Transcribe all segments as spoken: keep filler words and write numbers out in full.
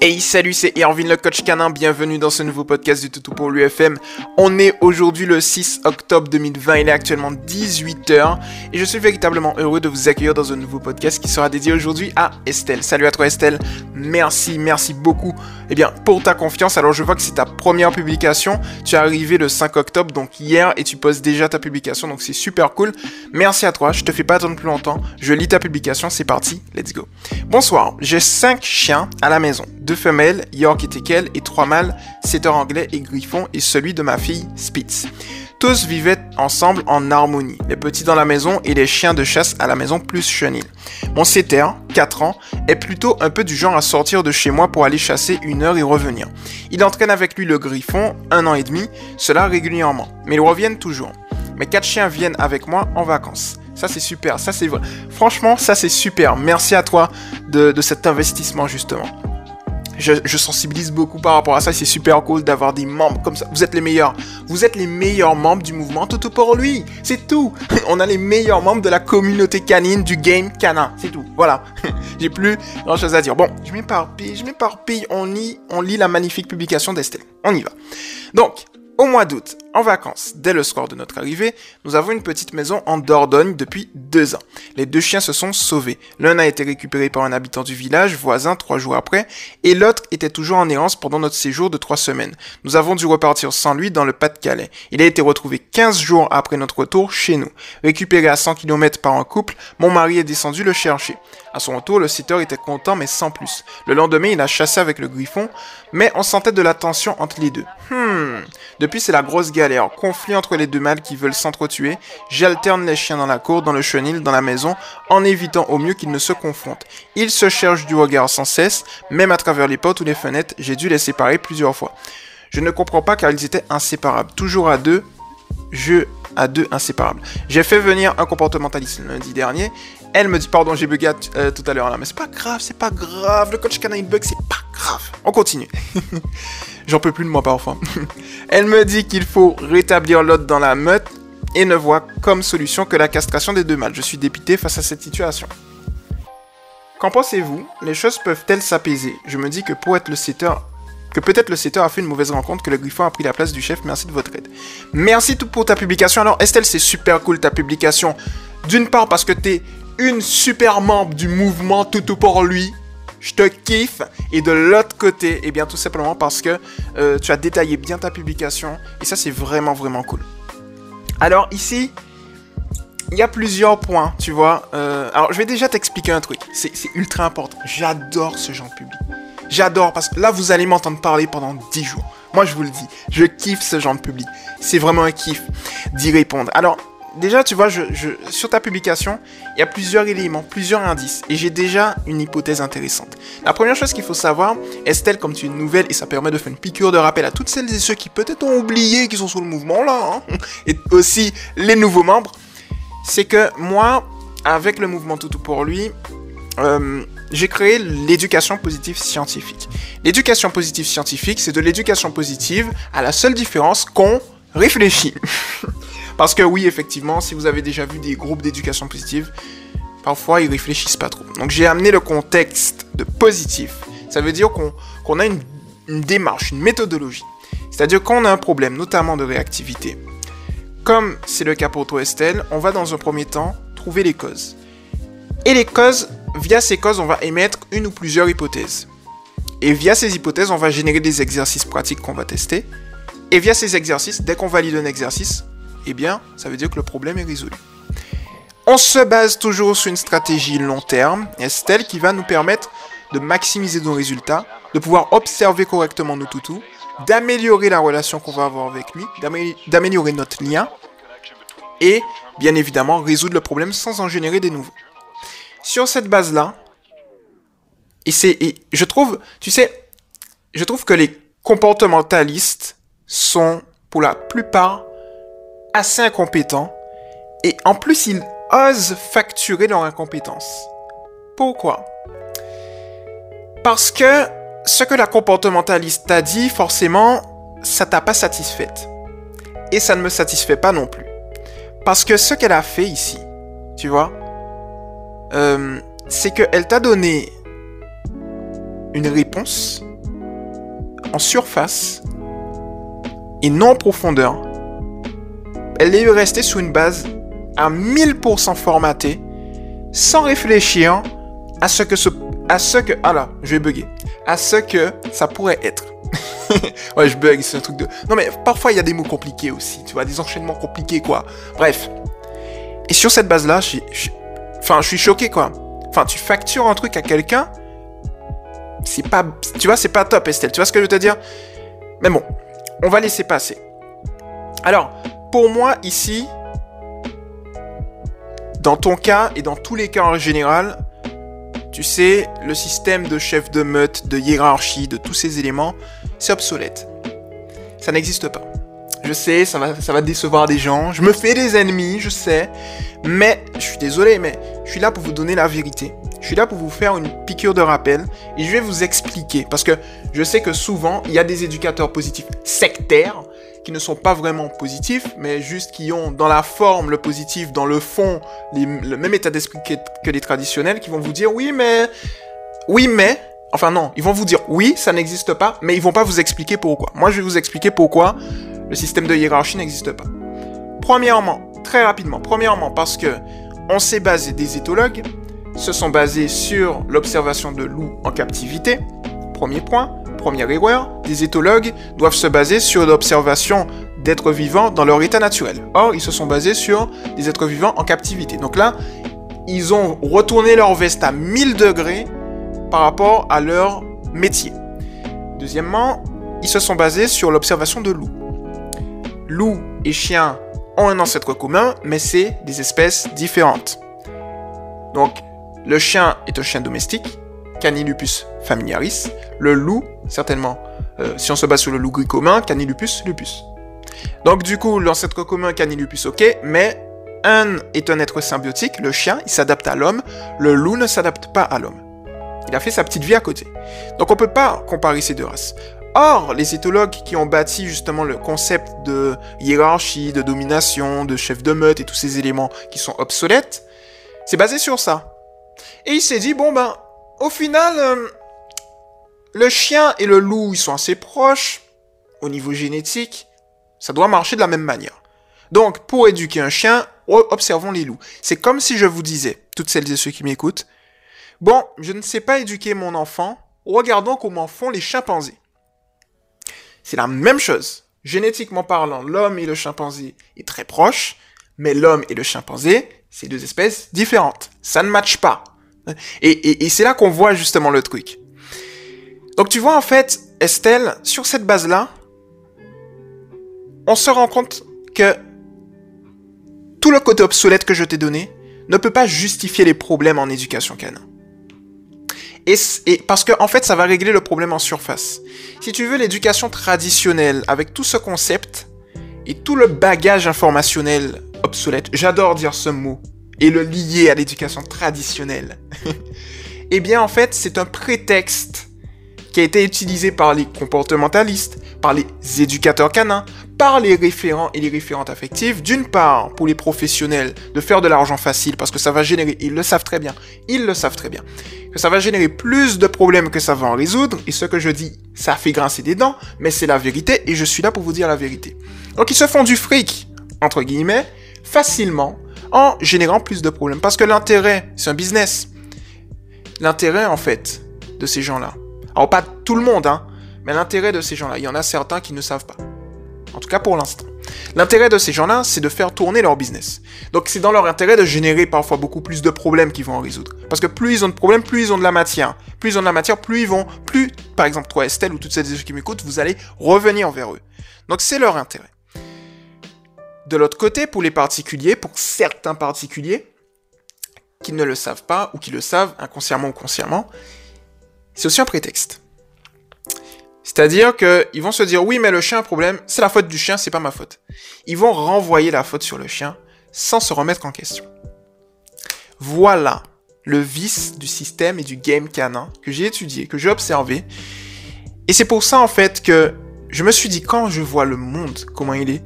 Hey salut, c'est Erwin le coach canin, bienvenue dans ce nouveau podcast du Toutou pour l'U F M. On est aujourd'hui le six octobre deux mille vingt, il est actuellement dix-huit heures et je suis véritablement heureux de vous accueillir dans un nouveau podcast qui sera dédié aujourd'hui à Estelle. Salut à toi Estelle, merci, merci beaucoup eh bien, pour ta confiance. Alors je vois que c'est ta première publication, tu es arrivé le cinq octobre, donc hier, et tu poses déjà ta publication, donc c'est super cool. Merci à toi, je te fais pas attendre plus longtemps, je lis ta publication, c'est parti, let's go. Bonsoir, j'ai cinq chiens à la maison. Deux femelles, York et Teckel, et trois mâles, setter anglais et griffon, et celui de ma fille, Spitz. Tous vivaient ensemble en harmonie, les petits dans la maison et les chiens de chasse à la maison plus chenil. Mon setter, quatre ans, est plutôt un peu du genre à sortir de chez moi pour aller chasser une heure et revenir. Il entraîne avec lui le griffon, un an et demi, cela régulièrement, mais ils reviennent toujours. Mes quatre chiens viennent avec moi en vacances. Ça c'est super, ça c'est vrai. Franchement, ça c'est super, merci à toi de, de cet investissement justement. Je, je sensibilise beaucoup par rapport à ça, c'est super cool d'avoir des membres comme ça. Vous êtes les meilleurs, vous êtes les meilleurs membres du mouvement Toutou pour lui, c'est tout. On a les meilleurs membres de la communauté canine, du game canin, c'est tout, voilà. J'ai plus grand chose à dire. Bon, je m'éparpille, je m'éparpille, on lit, on lit la magnifique publication d'Estelle, on y va. Donc, au mois d'août, en vacances, dès le soir de notre arrivée, nous avons une petite maison en Dordogne depuis deux ans. Les deux chiens se sont sauvés. L'un a été récupéré par un habitant du village voisin trois jours après, et l'autre était toujours en errance pendant notre séjour de trois semaines. Nous avons dû repartir sans lui dans le Pas-de-Calais. Il a été retrouvé quinze jours après notre retour chez nous. Récupéré à cent kilomètres par un couple, mon mari est descendu le chercher. À son retour, le setter était content mais sans plus. Le lendemain, il a chassé avec le griffon, mais on sentait de la tension entre les deux. Hmm. Depuis, c'est la grosse galère. Conflit entre les deux mâles qui veulent s'entretuer. J'alterne les chiens dans la cour, dans le chenil, dans la maison, en évitant au mieux qu'ils ne se confrontent. Ils se cherchent du regard sans cesse, même à travers les portes ou les fenêtres. J'ai dû les séparer plusieurs fois. Je ne comprends pas car ils étaient inséparables. Toujours à deux, je à deux inséparables. J'ai fait venir un comportementaliste lundi dernier. Elle me dit, pardon, j'ai bugué euh, tout à l'heure là, mais c'est pas grave, c'est pas grave. Le coach canin il bug, c'est pas grave. On continue. J'en peux plus de moi parfois. Elle me dit qu'il faut rétablir l'ordre dans la meute et ne voit comme solution que la castration des deux mâles. Je suis dépité face à cette situation. Qu'en pensez-vous? Les choses peuvent-elles s'apaiser? Je me dis que pour être le setter, que peut-être le setter a fait une mauvaise rencontre, que le griffon a pris la place du chef. Merci de votre aide. Merci tout pour ta publication. Alors Estelle, c'est super cool ta publication. D'une part parce que t'es une super membre du mouvement Toutou pour lui. Je te kiffe. Et de l'autre côté, eh bien tout simplement parce que euh, tu as détaillé bien ta publication. Et ça, c'est vraiment, vraiment cool. Alors ici, il y a plusieurs points, tu vois. Euh, alors, je vais déjà t'expliquer un truc. C'est, c'est ultra important. J'adore ce genre de public. J'adore parce que là, vous allez m'entendre parler pendant dix jours. Moi, je vous le dis. Je kiffe ce genre de public. C'est vraiment un kiff d'y répondre. Alors, déjà, tu vois, je, je, sur ta publication, il y a plusieurs éléments, plusieurs indices. Et j'ai déjà une hypothèse intéressante. La première chose qu'il faut savoir, Estelle, comme tu es nouvelle, et ça permet de faire une piqûre de rappel à toutes celles et ceux qui peut-être ont oublié, qui sont sur le mouvement, là, hein, et aussi les nouveaux membres, c'est que moi, avec le mouvement Toutou pour lui, euh, j'ai créé l'éducation positive scientifique. L'éducation positive scientifique, c'est de l'éducation positive à la seule différence qu'on réfléchit. Parce que oui, effectivement, si vous avez déjà vu des groupes d'éducation positive, parfois, ils réfléchissent pas trop. Donc, j'ai amené le contexte de positif. Ça veut dire qu'on, qu'on a une, une démarche, une méthodologie. C'est-à-dire qu'on a un problème, notamment de réactivité. Comme c'est le cas pour toi, Estelle, on va dans un premier temps trouver les causes. Et les causes, via ces causes, on va émettre une ou plusieurs hypothèses. Et via ces hypothèses, on va générer des exercices pratiques qu'on va tester. Et via ces exercices, dès qu'on valide un exercice, eh bien, ça veut dire que le problème est résolu. On se base toujours sur une stratégie long terme, Estelle, qui va nous permettre de maximiser nos résultats, de pouvoir observer correctement nos toutous, d'améliorer la relation qu'on va avoir avec lui, d'amé- d'améliorer notre lien, et bien évidemment résoudre le problème sans en générer des nouveaux. Sur cette base-là, et c'est, et je trouve, tu sais, je trouve que les comportementalistes sont pour la plupart assez incompétents, et en plus ils osent facturer leur incompétence. Pourquoi? Parce que ce que la comportementaliste t'a dit, forcément, ça t'a pas satisfaite. Et ça ne me satisfait pas non plus. Parce que ce qu'elle a fait ici, tu vois, euh, c'est qu'elle t'a donné une réponse en surface et non en profondeur. Elle est restée sur une base à mille pour cent formatée, sans réfléchir à ce que ce... à ce que... Ah là, je vais bugger. À ce que ça pourrait être. Ouais, je bug, c'est un truc de... Non mais parfois, il y a des mots compliqués aussi, tu vois, des enchaînements compliqués, quoi. Bref. Et sur cette base-là, je suis... Enfin, je suis choqué, quoi. Enfin, tu factures un truc à quelqu'un, c'est pas... Tu vois, c'est pas top, Estelle. Tu vois ce que je veux te dire? Mais bon, on va laisser passer. Alors, pour moi, ici, dans ton cas et dans tous les cas en général, tu sais, le système de chef de meute, de hiérarchie, de tous ces éléments, c'est obsolète. Ça n'existe pas. Je sais, ça va, ça va décevoir des gens. Je me fais des ennemis, je sais. Mais, je suis désolé, mais je suis là pour vous donner la vérité. Je suis là pour vous faire une piqûre de rappel. Et je vais vous expliquer. Parce que je sais que souvent, il y a des éducateurs positifs sectaires qui ne sont pas vraiment positifs, mais juste qui ont dans la forme le positif, dans le fond, les, le même état d'esprit que, que les traditionnels, qui vont vous dire « oui, mais... » Oui, mais... Enfin non, ils vont vous dire « oui, ça n'existe pas », mais ils vont pas vous expliquer pourquoi. Moi, je vais vous expliquer pourquoi le système de hiérarchie n'existe pas. Premièrement, très rapidement, premièrement parce que on s'est basé, des éthologues se sont basés sur l'observation de loups en captivité, premier point. Première erreur, les éthologues doivent se baser sur l'observation d'êtres vivants dans leur état naturel. Or, ils se sont basés sur des êtres vivants en captivité. Donc là, ils ont retourné leur veste à mille degrés par rapport à leur métier. Deuxièmement, ils se sont basés sur l'observation de loups. Loups et chiens ont un ancêtre commun, mais c'est des espèces différentes. Donc, le chien est un chien domestique, Canis lupus familiaris, le loup, certainement, euh, si on se base sur le loup gris commun, Canis lupus lupus. Donc du coup, l'ancêtre commun Canis lupus, ok, mais un est un être symbiotique, le chien, il s'adapte à l'homme, le loup ne s'adapte pas à l'homme. Il a fait sa petite vie à côté. Donc on ne peut pas comparer ces deux races. Or, les éthologues qui ont bâti justement le concept de hiérarchie, de domination, de chef de meute et tous ces éléments qui sont obsolètes, c'est basé sur ça. Et il s'est dit, bon ben... Au final, euh, le chien et le loup, ils sont assez proches. Au niveau génétique, ça doit marcher de la même manière. Donc, pour éduquer un chien, observons les loups. C'est comme si je vous disais, toutes celles et ceux qui m'écoutent, « Bon, je ne sais pas éduquer mon enfant, regardons comment font les chimpanzés. » C'est la même chose. Génétiquement parlant, l'homme et le chimpanzé est très proche, mais l'homme et le chimpanzé, c'est deux espèces différentes. Ça ne matche pas. Et, et, et c'est là qu'on voit justement le truc. Donc tu vois, en fait, Estelle, sur cette base-là, on se rend compte que tout le côté obsolète que je t'ai donné ne peut pas justifier les problèmes en éducation canin. Et, et parce que, en fait, ça va régler le problème en surface. Si tu veux, l'éducation traditionnelle, avec tout ce concept et tout le bagage informationnel obsolète, j'adore dire ce mot, et le lier à l'éducation traditionnelle, eh bien en fait c'est un prétexte qui a été utilisé par les comportementalistes, par les éducateurs canins, par les référents et les référentes affectives, d'une part pour les professionnels de faire de l'argent facile parce que ça va générer, ils le savent très bien, ils le savent très bien, que ça va générer plus de problèmes que ça va en résoudre, et ce que je dis, ça fait grincer des dents, mais c'est la vérité et je suis là pour vous dire la vérité. Donc ils se font du fric, entre guillemets, facilement, en générant plus de problèmes. Parce que l'intérêt, c'est un business. L'intérêt, en fait, de ces gens-là. Alors, pas tout le monde, hein. Mais l'intérêt de ces gens-là, il y en a certains qui ne savent pas. En tout cas, pour l'instant. L'intérêt de ces gens-là, c'est de faire tourner leur business. Donc, c'est dans leur intérêt de générer parfois beaucoup plus de problèmes qu'ils vont en résoudre. Parce que plus ils ont de problèmes, plus ils ont de la matière. Plus ils ont de la matière, plus ils vont... Plus, par exemple, toi, Estelle, ou toutes celles qui m'écoutent, vous allez revenir vers eux. Donc, c'est leur intérêt. De l'autre côté, pour les particuliers, pour certains particuliers qui ne le savent pas ou qui le savent inconsciemment ou consciemment, c'est aussi un prétexte. C'est-à-dire qu'ils vont se dire « oui, mais le chien a un problème, c'est la faute du chien, c'est pas ma faute ». Ils vont renvoyer la faute sur le chien sans se remettre en question. Voilà le vice du système et du game canin que j'ai étudié, que j'ai observé. Et c'est pour ça en fait que je me suis dit, quand je vois le monde, comment il est,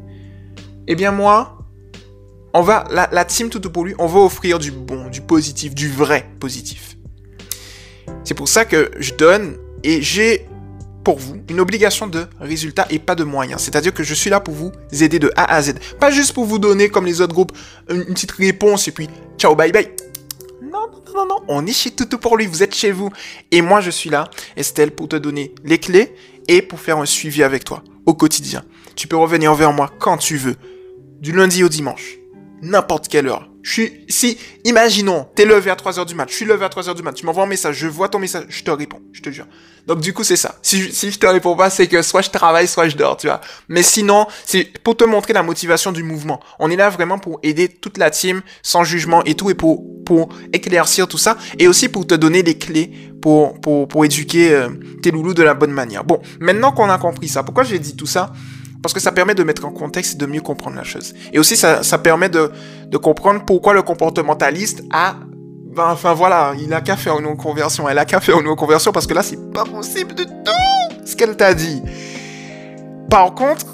eh bien moi, on va, la, la team Toutou pour lui, on va offrir du bon, du positif, du vrai positif. C'est pour ça que je donne et j'ai pour vous une obligation de résultat et pas de moyens. C'est-à-dire que je suis là pour vous aider de A à Z. Pas juste pour vous donner, comme les autres groupes, une petite réponse et puis ciao, bye bye. Non, non, non, non, on est chez Toutou pour lui, vous êtes chez vous. Et moi, je suis là, Estelle, pour te donner les clés et pour faire un suivi avec toi au quotidien. Tu peux revenir vers moi quand tu veux, du lundi au dimanche, n'importe quelle heure. Je suis, si, imaginons, t'es levé à trois heures du mat, je suis levé à trois heures du mat, tu m'envoies un message, je vois ton message, je te réponds, je te jure. Donc du coup, c'est ça. Si je, si je te réponds pas, c'est que soit je travaille, soit je dors, tu vois. Mais sinon, c'est pour te montrer la motivation du mouvement. On est là vraiment pour aider toute la team, sans jugement et tout, et pour, pour éclaircir tout ça, et aussi pour te donner les clés pour, pour, pour éduquer euh, tes loulous de la bonne manière. Bon, maintenant qu'on a compris ça, pourquoi j'ai dit tout ça? Parce que ça permet de mettre en contexte et de mieux comprendre la chose. Et aussi, ça, ça permet de, de comprendre pourquoi le comportementaliste a... Ben, enfin, voilà, il a qu'à faire une reconversion. Elle a qu'à faire une reconversion parce que là, c'est pas possible du tout ce qu'elle t'a dit. Par contre,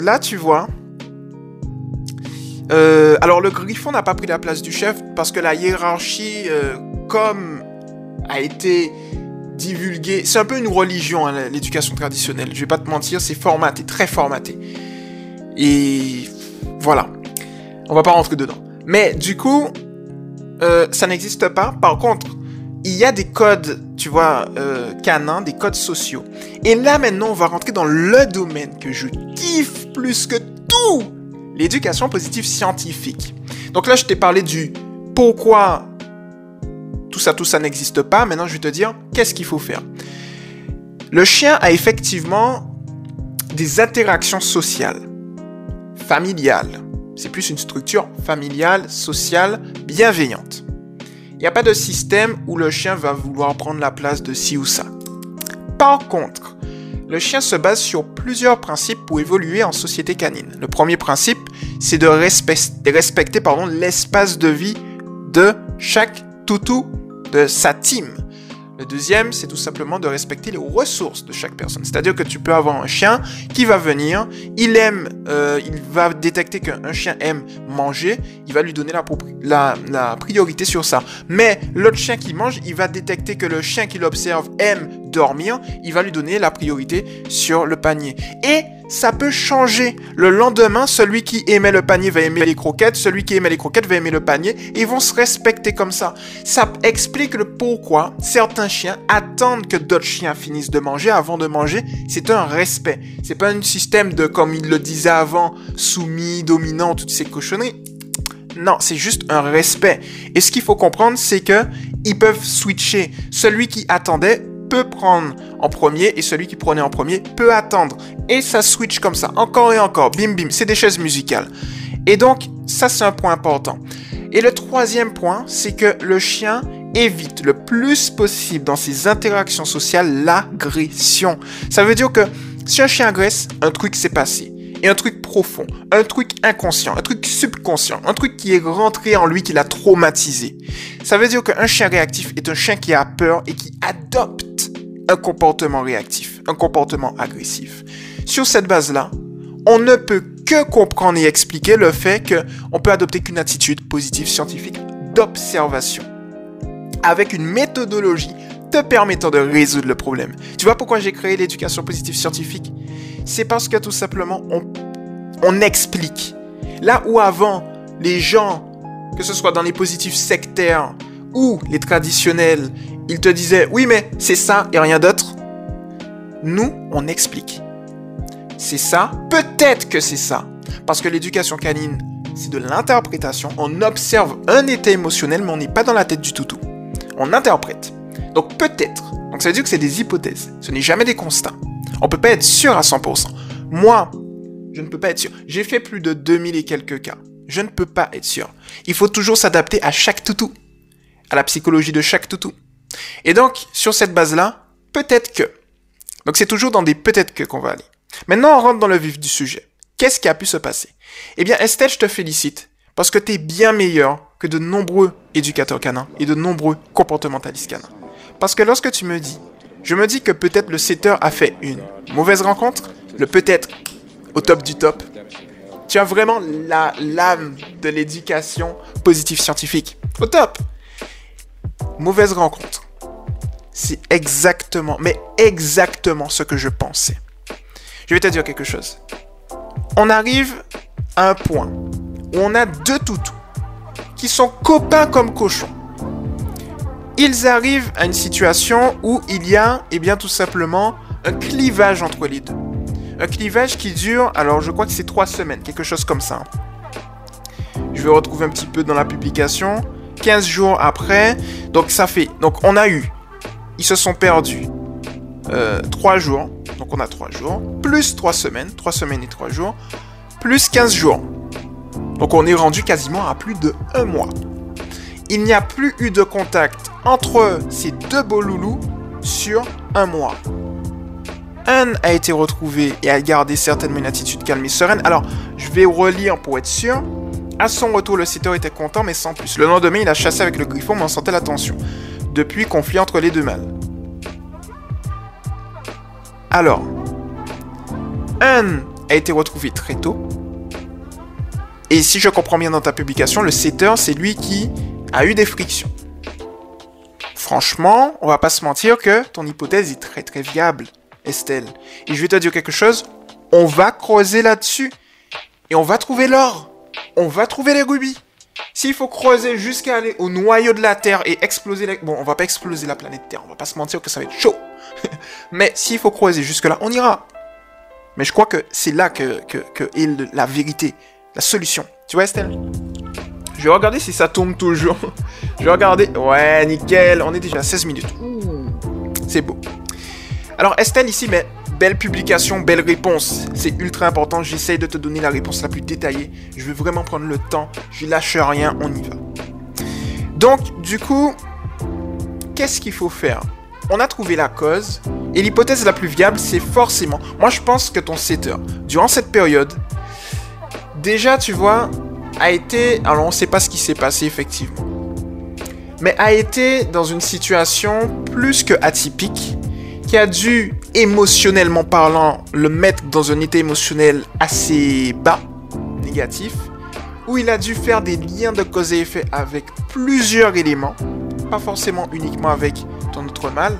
là, tu vois... Euh, alors, le griffon n'a pas pris la place du chef parce que la hiérarchie, euh, comme a été... divulguer, c'est un peu une religion, hein, l'éducation traditionnelle, je vais pas te mentir, c'est formaté, très formaté. Et voilà, on va pas rentrer dedans. Mais du coup, euh, ça n'existe pas. Par contre, il y a des codes, tu vois, euh, canins, des codes sociaux. Et là maintenant, on va rentrer dans le domaine que je kiffe plus que tout, l'éducation positive scientifique. Donc là, je t'ai parlé du pourquoi... Tout ça, tout ça n'existe pas. Maintenant, je vais te dire, qu'est-ce qu'il faut faire? Le chien a effectivement des interactions sociales, familiales. C'est plus une structure familiale, sociale, bienveillante. Il n'y a pas de système où le chien va vouloir prendre la place de ci ou ça. Par contre, le chien se base sur plusieurs principes pour évoluer en société canine. Le premier principe, c'est de respecter, de respecter pardon, l'espace de vie de chaque toutou de sa team. Le deuxième, c'est tout simplement de respecter les ressources de chaque personne. C'est-à-dire que tu peux avoir un chien qui va venir, il aime, euh, il va détecter qu'un chien aime manger, il va lui donner la, la, la priorité sur ça. Mais l'autre chien qui mange, il va détecter que le chien qui l'observe aime dormir, il va lui donner la priorité sur le panier. Et ça peut changer. Le lendemain, celui qui aimait le panier va aimer les croquettes, celui qui aimait les croquettes va aimer le panier, et ils vont se respecter comme ça. Ça explique le pourquoi certains chiens attendent que d'autres chiens finissent de manger avant de manger. C'est un respect. C'est pas un système de, comme il le disait avant, soumis, dominant, toutes ces cochonneries. Non, c'est juste un respect. Et ce qu'il faut comprendre, c'est que ils peuvent switcher. Celui qui attendait peut prendre en premier et celui qui prenait en premier peut attendre. Et ça switch comme ça, encore et encore, bim bim, c'est des chaises musicales. Et donc, ça c'est un point important. Et le troisième point, c'est que le chien évite le plus possible dans ses interactions sociales l'agression. Ça veut dire que si un chien agresse, un truc s'est passé. Et un truc profond, un truc inconscient, un truc subconscient, un truc qui est rentré en lui, qui l'a traumatisé. Ça veut dire qu'un chien réactif est un chien qui a peur et qui adopte un comportement réactif, un comportement agressif. Sur cette base-là, on ne peut que comprendre et expliquer le fait qu'on peut adopter qu'une attitude positive scientifique d'observation, avec une méthodologie te permettant de résoudre le problème. Tu vois pourquoi j'ai créé l'éducation positive scientifique? C'est parce que tout simplement, on, on explique. Là où avant, les gens, que ce soit dans les positifs sectaires ou les traditionnels, ils te disaient, oui, mais c'est ça et rien d'autre. Nous, on explique. C'est ça, peut-être que c'est ça. Parce que l'éducation canine, c'est de l'interprétation. On observe un état émotionnel, mais on n'est pas dans la tête du toutou. On interprète. Donc peut-être. Donc ça veut dire que c'est des hypothèses. Ce n'est jamais des constats. On ne peut pas être sûr à cent pour cent. Moi, je ne peux pas être sûr. J'ai fait plus de deux mille et quelques cas. Je ne peux pas être sûr. Il faut toujours s'adapter à chaque toutou, à la psychologie de chaque toutou. Et donc, sur cette base-là, peut-être que. Donc, c'est toujours dans des peut-être que qu'on va aller. Maintenant, on rentre dans le vif du sujet. Qu'est-ce qui a pu se passer? Eh bien, Estelle, je te félicite parce que tu es bien meilleur que de nombreux éducateurs canins et de nombreux comportementalistes canins. Parce que lorsque tu me dis, je me dis que peut-être le setter a fait une mauvaise rencontre, le peut-être au top du top, Tu as vraiment la l'âme de l'éducation positive scientifique. Au top. Mauvaise rencontre. C'est exactement, mais exactement ce que je pensais. Je vais te dire quelque chose. On arrive à un point où on a deux toutous qui sont copains comme cochons. Ils arrivent à une situation où il y a, eh bien, tout simplement un clivage entre les deux. Un clivage qui dure, alors je crois que c'est trois semaines, quelque chose comme ça. Je vais retrouver un petit peu dans la publication. quinze jours après, donc ça fait... Donc on a eu... Ils se sont perdus euh, trois jours. Donc on a trois jours. Plus trois semaines. trois semaines et trois jours. Plus quinze jours. Donc on est rendu quasiment à plus de un mois. Il n'y a plus eu de contact entre ces deux beaux loulous sur un mois. Un a été retrouvé et a gardé certainement une attitude calme et sereine. Alors, je vais relire pour être sûr. À son retour, le siteur était content, mais sans plus. Le lendemain, il a chassé avec le griffon, mais on sentait la tension. Depuis, conflit entre les deux mâles. Alors, un a été retrouvé très tôt. Et si je comprends bien dans ta publication, le siteur, c'est lui qui a eu des frictions. Franchement, on va pas se mentir que ton hypothèse est très très viable, Estelle. Et je vais te dire quelque chose, on va creuser là-dessus. Et on va trouver l'or. On va trouver les rubis. S'il faut creuser jusqu'à aller au noyau de la Terre et exploser... La... Bon, on va pas exploser la planète Terre, on va pas se mentir que ça va être chaud. Mais s'il faut creuser jusque-là, on ira. Mais je crois que c'est là que, que, que est la vérité, la solution. Tu vois, Estelle? Je vais regarder si ça tourne toujours. Je vais regarder... Ouais, nickel, on est déjà à seize minutes. C'est beau. Alors, Estelle, ici, mais... Belle publication, belle réponse. C'est ultra important. J'essaye de te donner la réponse la plus détaillée. Je veux vraiment prendre le temps. Je lâche rien. On y va. Donc, du coup, qu'est-ce qu'il faut faire? On a trouvé la cause. Et l'hypothèse la plus viable, c'est forcément... Moi, je pense que ton setter, durant cette période, déjà, tu vois, a été... Alors, on ne sait pas ce qui s'est passé, effectivement. Mais a été dans une situation plus que atypique, qui a dû, émotionnellement parlant, le mettre dans un état émotionnel assez bas, négatif, où il a dû faire des liens de cause et effet avec plusieurs éléments, pas forcément uniquement avec ton autre mal,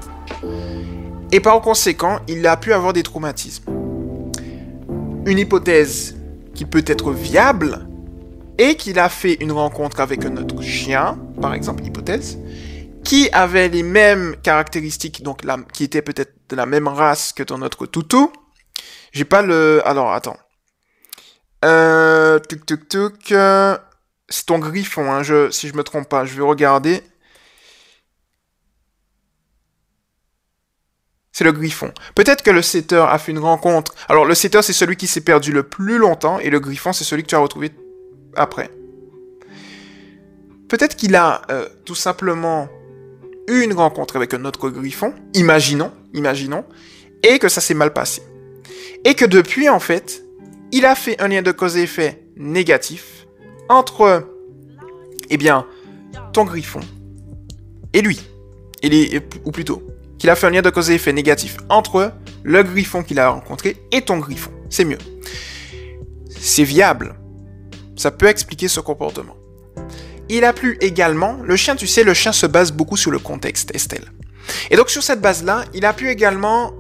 et par conséquent, il a pu avoir des traumatismes. Une hypothèse qui peut être viable, et qu'il a fait une rencontre avec un autre chien, par exemple, hypothèse, qui avait les mêmes caractéristiques, donc la, qui était peut-être de la même race que ton autre toutou. J'ai pas le... Alors, attends. Euh... Tuk tuk tuk... Euh, c'est ton griffon, hein, je, si je me trompe pas. Je vais regarder. C'est le griffon. Peut-être que le setter a fait une rencontre... Alors, le setter, c'est celui qui s'est perdu le plus longtemps, et le griffon, c'est celui que tu as retrouvé après. Peut-être qu'il a, euh, tout simplement... une rencontre avec un autre griffon, imaginons, imaginons, et que ça s'est mal passé. Et que depuis, en fait, il a fait un lien de cause et effet négatif entre, eh bien, ton griffon et lui. Et les, ou plutôt, qu'il a fait un lien de cause et effet négatif entre le griffon qu'il a rencontré et ton griffon. C'est mieux. C'est viable. Ça peut expliquer ce comportement. Il a plu également, le chien, tu sais, le chien se base beaucoup sur le contexte, Estelle. Et donc sur cette base-là, il a pu également,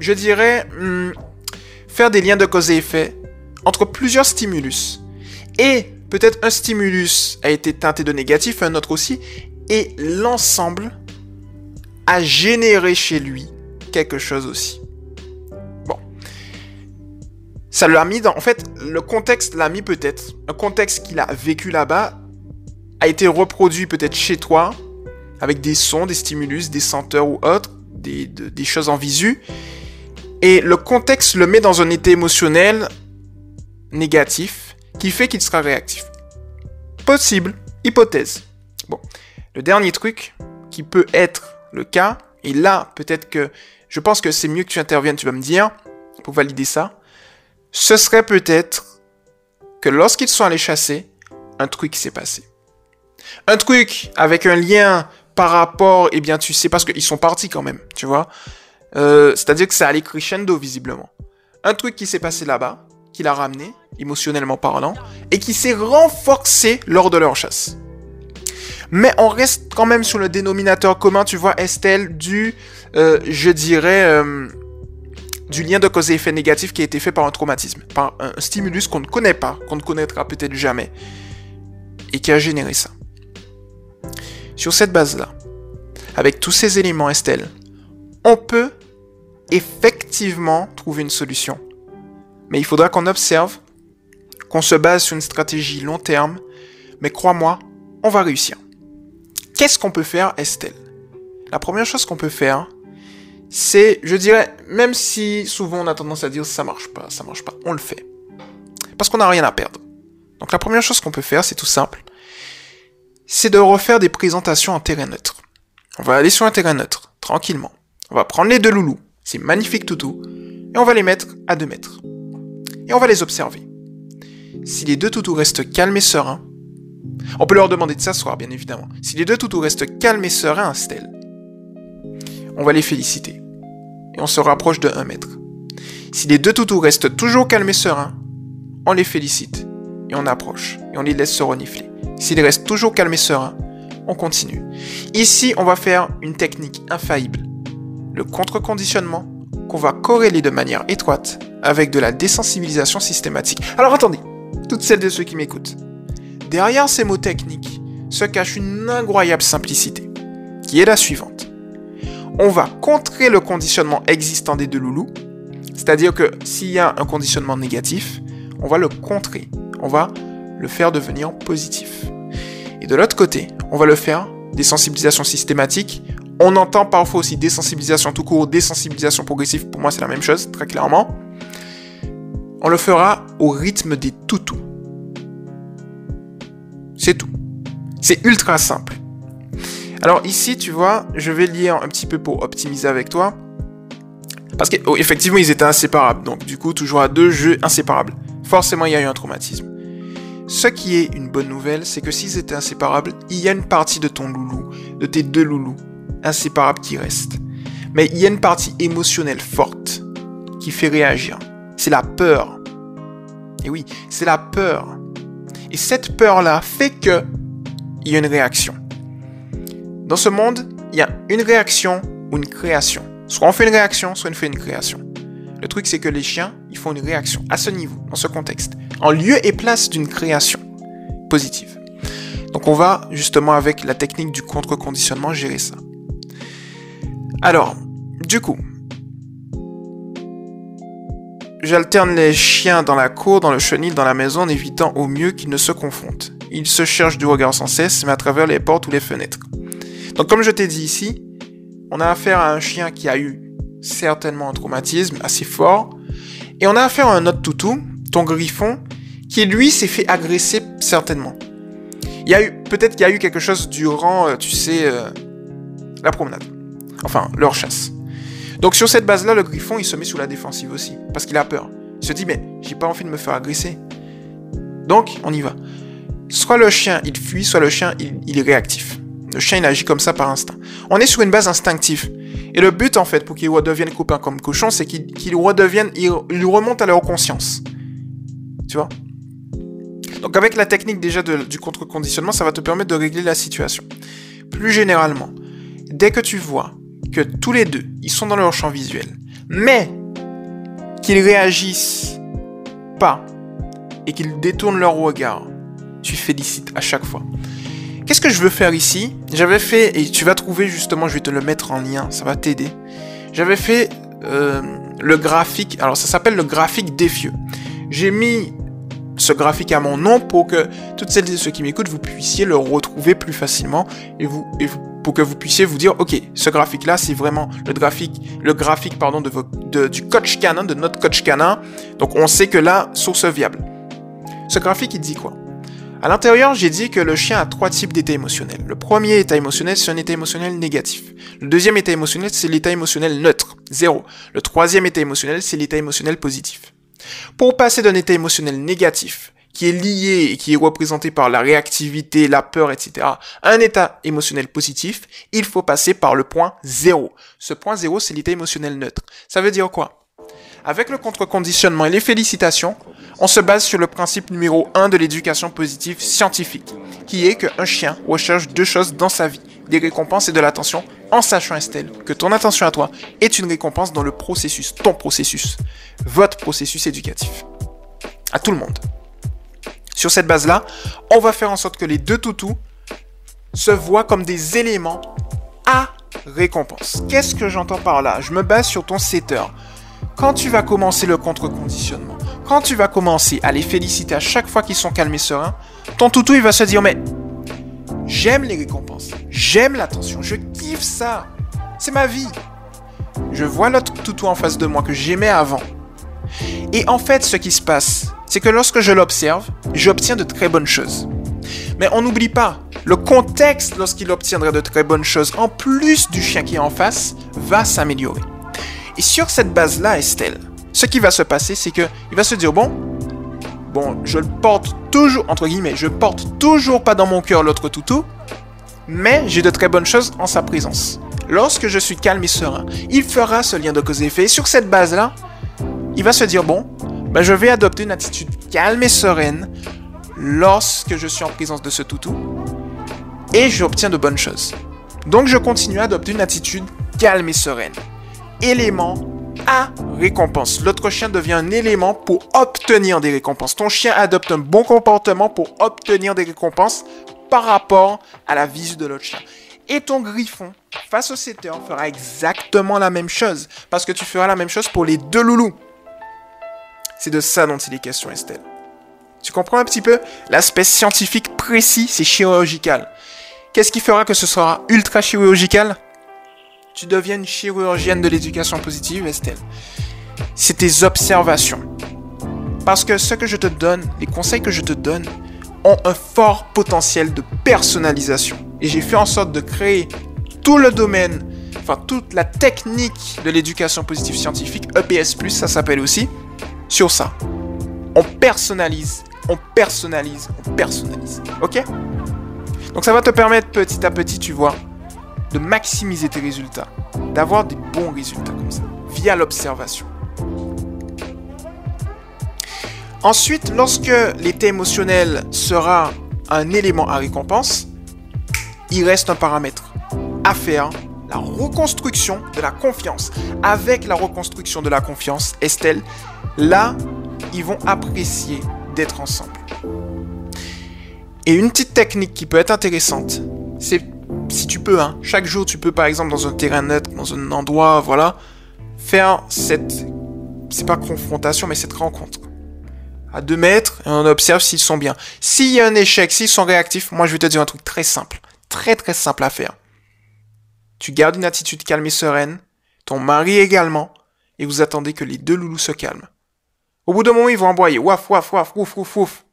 je dirais, hmm, faire des liens de cause et effet entre plusieurs stimulus. Et peut-être un stimulus a été teinté de négatif, un autre aussi, et l'ensemble a généré chez lui quelque chose aussi. Ça l'a mis dans... En fait, le contexte l'a mis peut-être. Un contexte qu'il a vécu là-bas a été reproduit peut-être chez toi avec des sons, des stimulus, des senteurs ou autres, des, de, des choses en visu. Et le contexte le met dans un état émotionnel négatif qui fait qu'il sera réactif. Possible. Hypothèse. Bon. Le dernier truc qui peut être le cas, et là, peut-être que... Je pense que c'est mieux que tu interviennes, tu vas me dire, pour valider ça. Ce serait peut-être que lorsqu'ils sont allés chasser, un truc s'est passé. Un truc avec un lien par rapport, eh bien tu sais, parce qu'ils sont partis quand même, tu vois. Euh, c'est-à-dire que ça allait crescendo visiblement. Un truc qui s'est passé là-bas, qu'il a ramené, émotionnellement parlant, et qui s'est renforcé lors de leur chasse. Mais on reste quand même sur le dénominateur commun, tu vois, Estelle, du, euh, je dirais, euh, du lien de cause et effet négatif qui a été fait par un traumatisme, par un stimulus qu'on ne connaît pas, qu'on ne connaîtra peut-être jamais, et qui a généré ça. Sur cette base-là, avec tous ces éléments, Estelle, on peut effectivement trouver une solution. Mais il faudra qu'on observe, qu'on se base sur une stratégie long terme, mais crois-moi, on va réussir. Qu'est-ce qu'on peut faire, Estelle? La première chose qu'on peut faire, c'est, je dirais, même si souvent on a tendance à dire ça marche pas, ça marche pas, on le fait. Parce qu'on n'a rien à perdre. Donc la première chose qu'on peut faire, c'est tout simple, c'est de refaire des présentations en terrain neutre. On va aller sur un terrain neutre, tranquillement. On va prendre les deux loulous, ces magnifiques toutous, et on va les mettre à deux mètres. Et on va les observer. Si les deux toutous restent calmes et sereins, on peut leur demander de s'asseoir, bien évidemment. Si les deux toutous restent calmes et sereins, Estelle, on va les féliciter. Et on se rapproche de un mètre. Si les deux toutous restent toujours calmes et sereins, on les félicite. Et on approche. Et on les laisse se renifler. S'ils restent toujours calmes et sereins, on continue. Ici, on va faire une technique infaillible. Le contre-conditionnement qu'on va corréler de manière étroite avec de la désensibilisation systématique. Alors attendez, toutes celles et ceux qui m'écoutent. Derrière ces mots techniques se cache une incroyable simplicité, qui est la suivante. On va contrer le conditionnement existant des deux loulous, c'est-à-dire que s'il y a un conditionnement négatif, on va le contrer, on va le faire devenir positif. Et de l'autre côté, on va le faire, désensibilisation systématique, on entend parfois aussi désensibilisation tout court, désensibilisation progressive, pour moi c'est la même chose, très clairement. On le fera au rythme des toutous. C'est tout. C'est ultra simple. Alors ici, tu vois, je vais lier un petit peu pour optimiser avec toi. Parce qu'effectivement, ils étaient inséparables. Donc du coup, toujours à deux jeux inséparables. Forcément, il y a eu un traumatisme. Ce qui est une bonne nouvelle, c'est que s'ils étaient inséparables, il y a une partie de ton loulou, de tes deux loulous, inséparables qui reste. Mais il y a une partie émotionnelle forte qui fait réagir. C'est la peur. Et oui, c'est la peur. Et cette peur-là fait que il y a une réaction. Dans ce monde, il y a une réaction ou une création. Soit on fait une réaction, soit on fait une création. Le truc, c'est que les chiens, ils font une réaction à ce niveau, dans ce contexte, en lieu et place d'une création positive. Donc on va, justement, avec la technique du contre-conditionnement, gérer ça. Alors, du coup, j'alterne les chiens dans la cour, dans le chenil, dans la maison, en évitant au mieux qu'ils ne se confrontent. Ils se cherchent du regard sans cesse, mais à travers les portes ou les fenêtres. Donc comme je t'ai dit ici, on a affaire à un chien qui a eu certainement un traumatisme assez fort, et on a affaire à un autre toutou, ton griffon, qui lui s'est fait agresser certainement. Il y a eu, peut-être qu'il y a eu quelque chose durant, tu sais, euh, la promenade. Enfin, leur chasse. Donc sur cette base-là, le griffon, il se met sous la défensive aussi, parce qu'il a peur. Il se dit, mais j'ai pas envie de me faire agresser. Donc, on y va. Soit le chien, il fuit, soit le chien, il, il est réactif. Le chien, il agit comme ça par instinct. On est sur une base instinctive. Et le but, en fait, pour qu'ils redeviennent copains comme cochons, c'est qu'ils qu'ils redeviennent, ils, ils remontent à leur conscience. Tu vois ? Donc avec la technique déjà de, du contre-conditionnement, ça va te permettre de régler la situation. Plus généralement, dès que tu vois que tous les deux, ils sont dans leur champ visuel, mais qu'ils réagissent pas et qu'ils détournent leur regard, tu félicites à chaque fois. Qu'est-ce que je veux faire ici? J'avais fait, et tu vas trouver justement, je vais te le mettre en lien, ça va t'aider. J'avais fait euh, le graphique, alors ça s'appelle le graphique défieux. J'ai mis ce graphique à mon nom pour que toutes celles et ceux qui m'écoutent, vous puissiez le retrouver plus facilement et vous... Et vous pour que vous puissiez vous dire, ok, ce graphique-là, c'est vraiment le graphique, le graphique pardon, de, de, du coach canin, de notre coach canin. Donc, on sait que là, source viable. Ce graphique, il dit quoi? À l'intérieur, j'ai dit que le chien a trois types d'états émotionnels. Le premier état émotionnel, c'est un état émotionnel négatif. Le deuxième état émotionnel, c'est l'état émotionnel neutre, zéro. Le troisième état émotionnel, c'est l'état émotionnel positif. Pour passer d'un état émotionnel négatif, qui est lié et qui est représenté par la réactivité, la peur, et cetera, un état émotionnel positif, il faut passer par le point zéro. Ce point zéro, c'est l'état émotionnel neutre. Ça veut dire quoi? Avec le contre-conditionnement et les félicitations, on se base sur le principe numéro un de l'éducation positive scientifique, qui est qu'un chien recherche deux choses dans sa vie, des récompenses et de l'attention, en sachant, Estelle, que ton attention à toi est une récompense dans le processus, ton processus, votre processus éducatif. À tout le monde. Sur cette base-là, on va faire en sorte que les deux toutous se voient comme des éléments à récompense. Qu'est-ce que j'entends par là? Je me base sur ton setter. Quand tu vas commencer le contre-conditionnement, quand tu vas commencer à les féliciter à chaque fois qu'ils sont calmes et sereins, ton toutou, il va se dire « Mais j'aime les récompenses, j'aime l'attention, je kiffe ça, c'est ma vie. » Je vois l'autre toutou en face de moi que j'aimais avant. Et en fait, ce qui se passe, c'est que lorsque je l'observe, j'obtiens de très bonnes choses. Mais on n'oublie pas, le contexte lorsqu'il obtiendrait de très bonnes choses, en plus du chien qui est en face, va s'améliorer. Et sur cette base-là, Estelle, ce qui va se passer, c'est qu'il va se dire, bon, bon, je le porte toujours, entre guillemets, je porte toujours pas dans mon cœur l'autre toutou, mais j'ai de très bonnes choses en sa présence. Lorsque je suis calme et serein, il fera ce lien de cause et effet. Et sur cette base-là, il va se dire, bon, ben je vais adopter une attitude calme et sereine lorsque je suis en présence de ce toutou et j'obtiens de bonnes choses. Donc, je continue à adopter une attitude calme et sereine. Élément à récompense. L'autre chien devient un élément pour obtenir des récompenses. Ton chien adopte un bon comportement pour obtenir des récompenses par rapport à la visu de l'autre chien. Et ton griffon, face au setter, fera exactement la même chose. Parce que tu feras la même chose pour les deux loulous. C'est de ça dont il est question, Estelle. Tu comprends un petit peu? L'aspect scientifique précis, c'est chirurgical. Qu'est-ce qui fera que ce sera ultra chirurgical? Tu deviens une chirurgienne de l'éducation positive, Estelle. C'est tes observations. Parce que ce que je te donne, les conseils que je te donne, ont un fort potentiel de personnalisation. Et j'ai fait en sorte de créer tout le domaine, enfin toute la technique de l'éducation positive scientifique, E P S plus, ça s'appelle aussi, sur ça. On personnalise, on personnalise, on personnalise. Ok? Donc ça va te permettre petit à petit, tu vois, de maximiser tes résultats, d'avoir des bons résultats comme ça, via l'observation. Ensuite, lorsque l'état émotionnel sera un élément à récompense, il reste un paramètre à faire, la reconstruction de la confiance. Avec la reconstruction de la confiance, Estelle, là, ils vont apprécier d'être ensemble. Et une petite technique qui peut être intéressante, c'est si tu peux, hein, chaque jour tu peux par exemple dans un terrain neutre, dans un endroit, voilà, faire cette, c'est pas confrontation, mais cette rencontre. À deux mètres, et on observe s'ils sont bien. S'il y a un échec, s'ils sont réactifs, moi je vais te dire un truc très simple, très très simple à faire. Tu gardes une attitude calme et sereine, ton mari également, et vous attendez que les deux loulous se calment. Au bout d'un moment, ils vont aboyer, waf, waf, waf, ouf, ouf, ouf.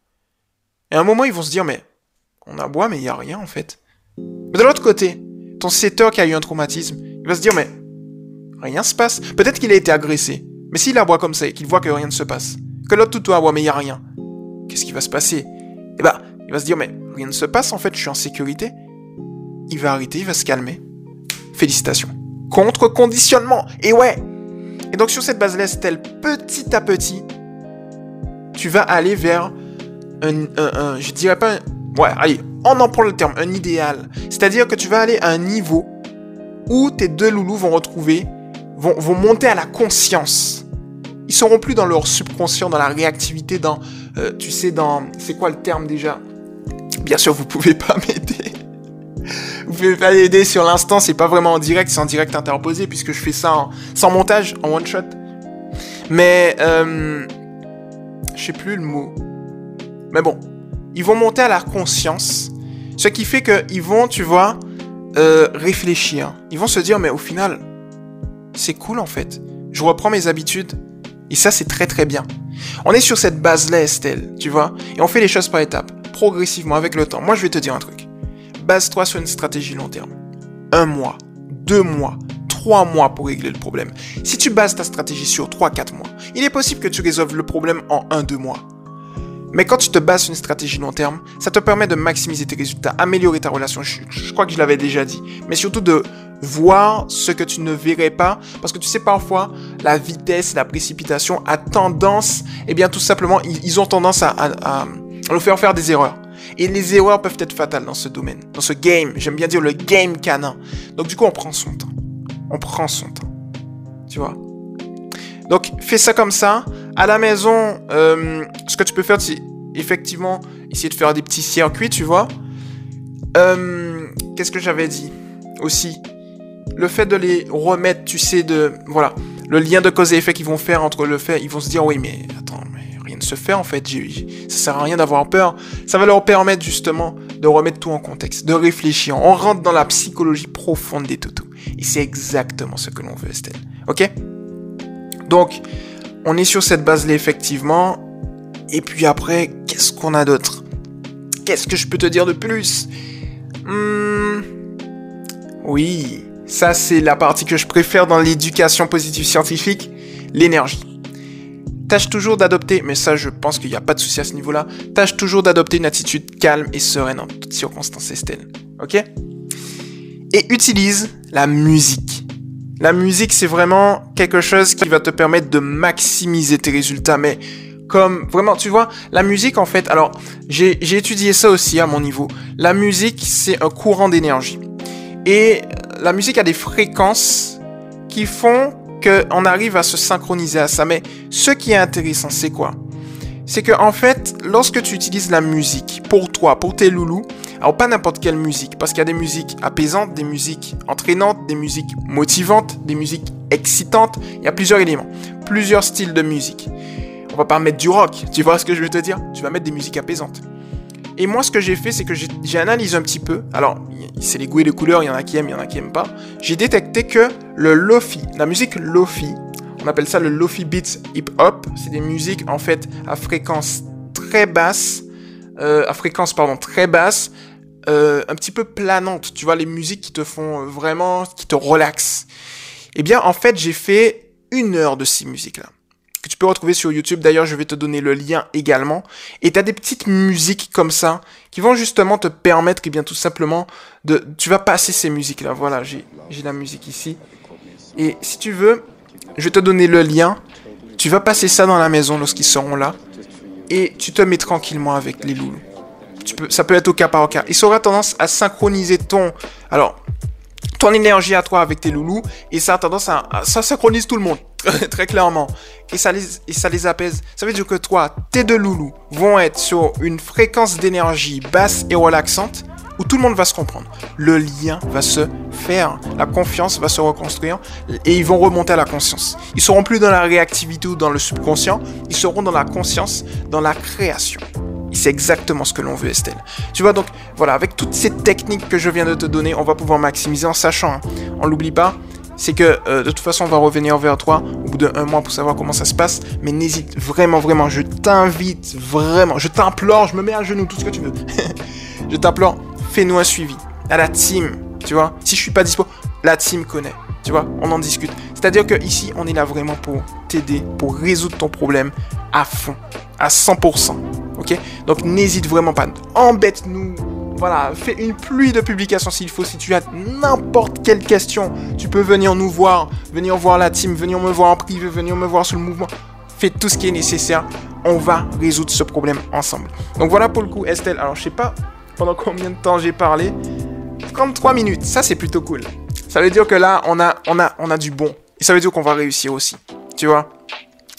Et à un moment, ils vont se dire, mais on aboie, mais il n'y a rien en fait. Mais de l'autre côté, ton setter qui a eu un traumatisme, il va se dire, mais rien se passe. Peut-être qu'il a été agressé, mais s'il aboie comme ça et qu'il voit que rien ne se passe, que l'autre toutou aboie, mais il n'y a rien, qu'est-ce qui va se passer? Eh bah, ben, il va se dire, mais rien ne se passe, en fait, je suis en sécurité. Il va arrêter, il va se calmer. Félicitations. Contre-conditionnement, et ouais. Et donc, sur cette base-là, Estelle, petit à petit, tu vas aller vers un, un, un je dirais pas un, ouais, allez, on en prend le terme, un idéal. C'est-à-dire que tu vas aller à un niveau où tes deux loulous vont retrouver, vont, vont monter à la conscience. Ils seront plus dans leur subconscient, dans la réactivité, dans, euh, tu sais, dans, c'est quoi le terme déjà? Bien sûr, vous pouvez pas m'aider. Vous pouvez pas m'aider sur l'instant, c'est pas vraiment en direct, c'est en direct interposé puisque je fais ça en, sans montage, en one shot. Mais, euh, je sais plus le mot. Mais bon. Ils vont monter à la conscience, ce qui fait qu'ils vont, tu vois, euh, réfléchir. Ils vont se dire, mais au final, c'est cool en fait. Je reprends mes habitudes. Et ça, c'est très très bien. On est sur cette base-là, Estelle, tu vois. Et on fait les choses par étapes, progressivement, avec le temps. Moi, je vais te dire un truc. Base-toi sur une stratégie long terme. Un mois, deux mois, trois mois pour régler le problème. Si tu bases ta stratégie sur trois, quatre mois, il est possible que tu résolves le problème en un, deux mois. Mais quand tu te bases sur une stratégie long terme, ça te permet de maximiser tes résultats, améliorer ta relation, je, je crois que je l'avais déjà dit, mais surtout de voir ce que tu ne verrais pas, parce que tu sais, parfois, la vitesse, la précipitation a tendance, eh bien tout simplement, ils, ils ont tendance à, à, à nous faire faire des erreurs. Et les erreurs peuvent être fatales dans ce domaine, dans ce game, j'aime bien dire le game canin. Donc du coup, on prend son temps, on prend son temps, tu vois. Donc, fais ça comme ça. À la maison, euh, ce que tu peux faire, c'est effectivement essayer de faire des petits circuits, tu vois. Euh, qu'est-ce que j'avais dit aussi? Le fait de les remettre, tu sais, de... Voilà, le lien de cause et effet qu'ils vont faire entre le fait... Ils vont se dire, oui, mais attends, mais rien ne se fait, en fait. J'ai, j'ai, ça sert à rien d'avoir peur. Ça va leur permettre, justement, de remettre tout en contexte, de réfléchir. On rentre dans la psychologie profonde des toutous. Et c'est exactement ce que l'on veut, Estelle. OK? Donc, on est sur cette base-là, effectivement. Et puis après, qu'est-ce qu'on a d'autre? Qu'est-ce que je peux te dire de plus? Hum... Oui, ça, c'est la partie que je préfère dans l'éducation positive scientifique, l'énergie. Tâche toujours d'adopter, mais ça, je pense qu'il n'y a pas de souci à ce niveau-là, tâche toujours d'adopter une attitude calme et sereine en toutes circonstances, Estelle. OK? Et utilise la musique. La musique, c'est vraiment quelque chose qui va te permettre de maximiser tes résultats. Mais comme vraiment, tu vois, la musique, en fait, alors, j'ai, j'ai étudié ça aussi à mon niveau. La musique, c'est un courant d'énergie. Et la musique a des fréquences qui font qu'on arrive à se synchroniser à ça. Mais ce qui est intéressant, c'est quoi? C'est que, en fait, lorsque tu utilises la musique pour toi, pour tes loulous, alors pas n'importe quelle musique, parce qu'il y a des musiques apaisantes, des musiques entraînantes, des musiques motivantes, des musiques excitantes, il y a plusieurs éléments, plusieurs styles de musique. On va pas mettre du rock, tu vois ce que je veux te dire? Tu vas mettre des musiques apaisantes. Et moi, ce que j'ai fait, c'est que j'ai, j'ai analysé un petit peu, alors c'est les goûts et les couleurs, il y en a qui aiment, il y en a qui aiment pas, j'ai détecté que le Lofi, la musique Lofi, on appelle ça le Lofi Beats Hip Hop. C'est des musiques, en fait, à fréquence très basse. Euh, à fréquence, pardon, très basse. Euh, un petit peu planante. Tu vois, les musiques qui te font vraiment... qui te relaxent. Eh bien, en fait, j'ai fait une heure de ces musiques-là, que tu peux retrouver sur YouTube. D'ailleurs, je vais te donner le lien également. Et t'as des petites musiques comme ça qui vont justement te permettre, eh bien, tout simplement, de... Tu vas passer ces musiques-là. Voilà, j'ai, j'ai la musique ici. Et si tu veux... Je vais te donner le lien. Tu vas passer ça dans la maison lorsqu'ils seront là. Et tu te mets tranquillement avec les loulous. Tu peux, ça peut être au cas par cas. Et ça aura tendance à synchroniser ton... Alors, ton énergie à toi avec tes loulous. Et ça a tendance à... Ça synchronise tout le monde. Très clairement. Et ça, les, et ça les apaise. Ça veut dire que toi, tes deux loulous vont être sur une fréquence d'énergie basse et relaxante, où tout le monde va se comprendre. Le lien va se faire, la confiance va se reconstruire et ils vont remonter à la conscience. Ils seront plus dans la réactivité ou dans le subconscient, ils seront dans la conscience, dans la création. Et c'est exactement ce que l'on veut, Estelle. Tu vois, donc, voilà, avec toutes ces techniques que je viens de te donner, on va pouvoir maximiser en sachant, hein, on l'oublie pas, c'est que euh, de toute façon, on va revenir vers toi au bout d'un mois pour savoir comment ça se passe. Mais n'hésite vraiment, vraiment, je t'invite vraiment, je t'implore, je me mets à genoux, tout ce que tu veux. Je t'implore. Fais-nous un suivi, à la team, tu vois. Si je suis pas dispo, la team connaît, tu vois, on en discute. C'est-à-dire qu'ici, on est là vraiment pour t'aider, pour résoudre ton problème à fond, à cent pour cent, ok? Donc, n'hésite vraiment pas, embête-nous, voilà, fais une pluie de publications s'il faut. Si tu as n'importe quelle question, tu peux venir nous voir, venir voir la team, venir me voir en privé, venir me voir sur le mouvement. Fais tout ce qui est nécessaire, on va résoudre ce problème ensemble. Donc, voilà pour le coup, Estelle. Alors, je sais pas... Pendant combien de temps j'ai parlé? trente-trois minutes, ça c'est plutôt cool. Ça veut dire que là, on a, on a, on a du bon. Et ça veut dire qu'on va réussir aussi, tu vois.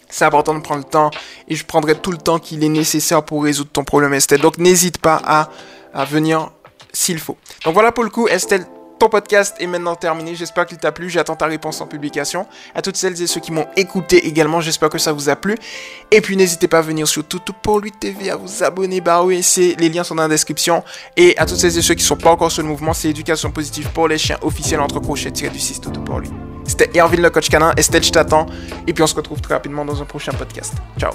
C'est important de prendre le temps. Et je prendrai tout le temps qu'il est nécessaire pour résoudre ton problème, Estelle. Donc n'hésite pas à, à venir s'il faut. Donc voilà pour le coup, Estelle, ton podcast est maintenant terminé. J'espère qu'il t'a plu. J'attends ta réponse en publication. À toutes celles et ceux qui m'ont écouté également, j'espère que ça vous a plu. Et puis n'hésitez pas à venir sur Toutou pour lui T V, à vous abonner. Bah oui, c'est les liens sont dans la description. Et à toutes celles et ceux qui sont pas encore sur le mouvement, c'est éducation positive pour les chiens officiel entre crochets tiré du six Toutou pour lui. C'était Erwin le coach canin. Estelle, je t'attends. Et puis on se retrouve très rapidement dans un prochain podcast. Ciao.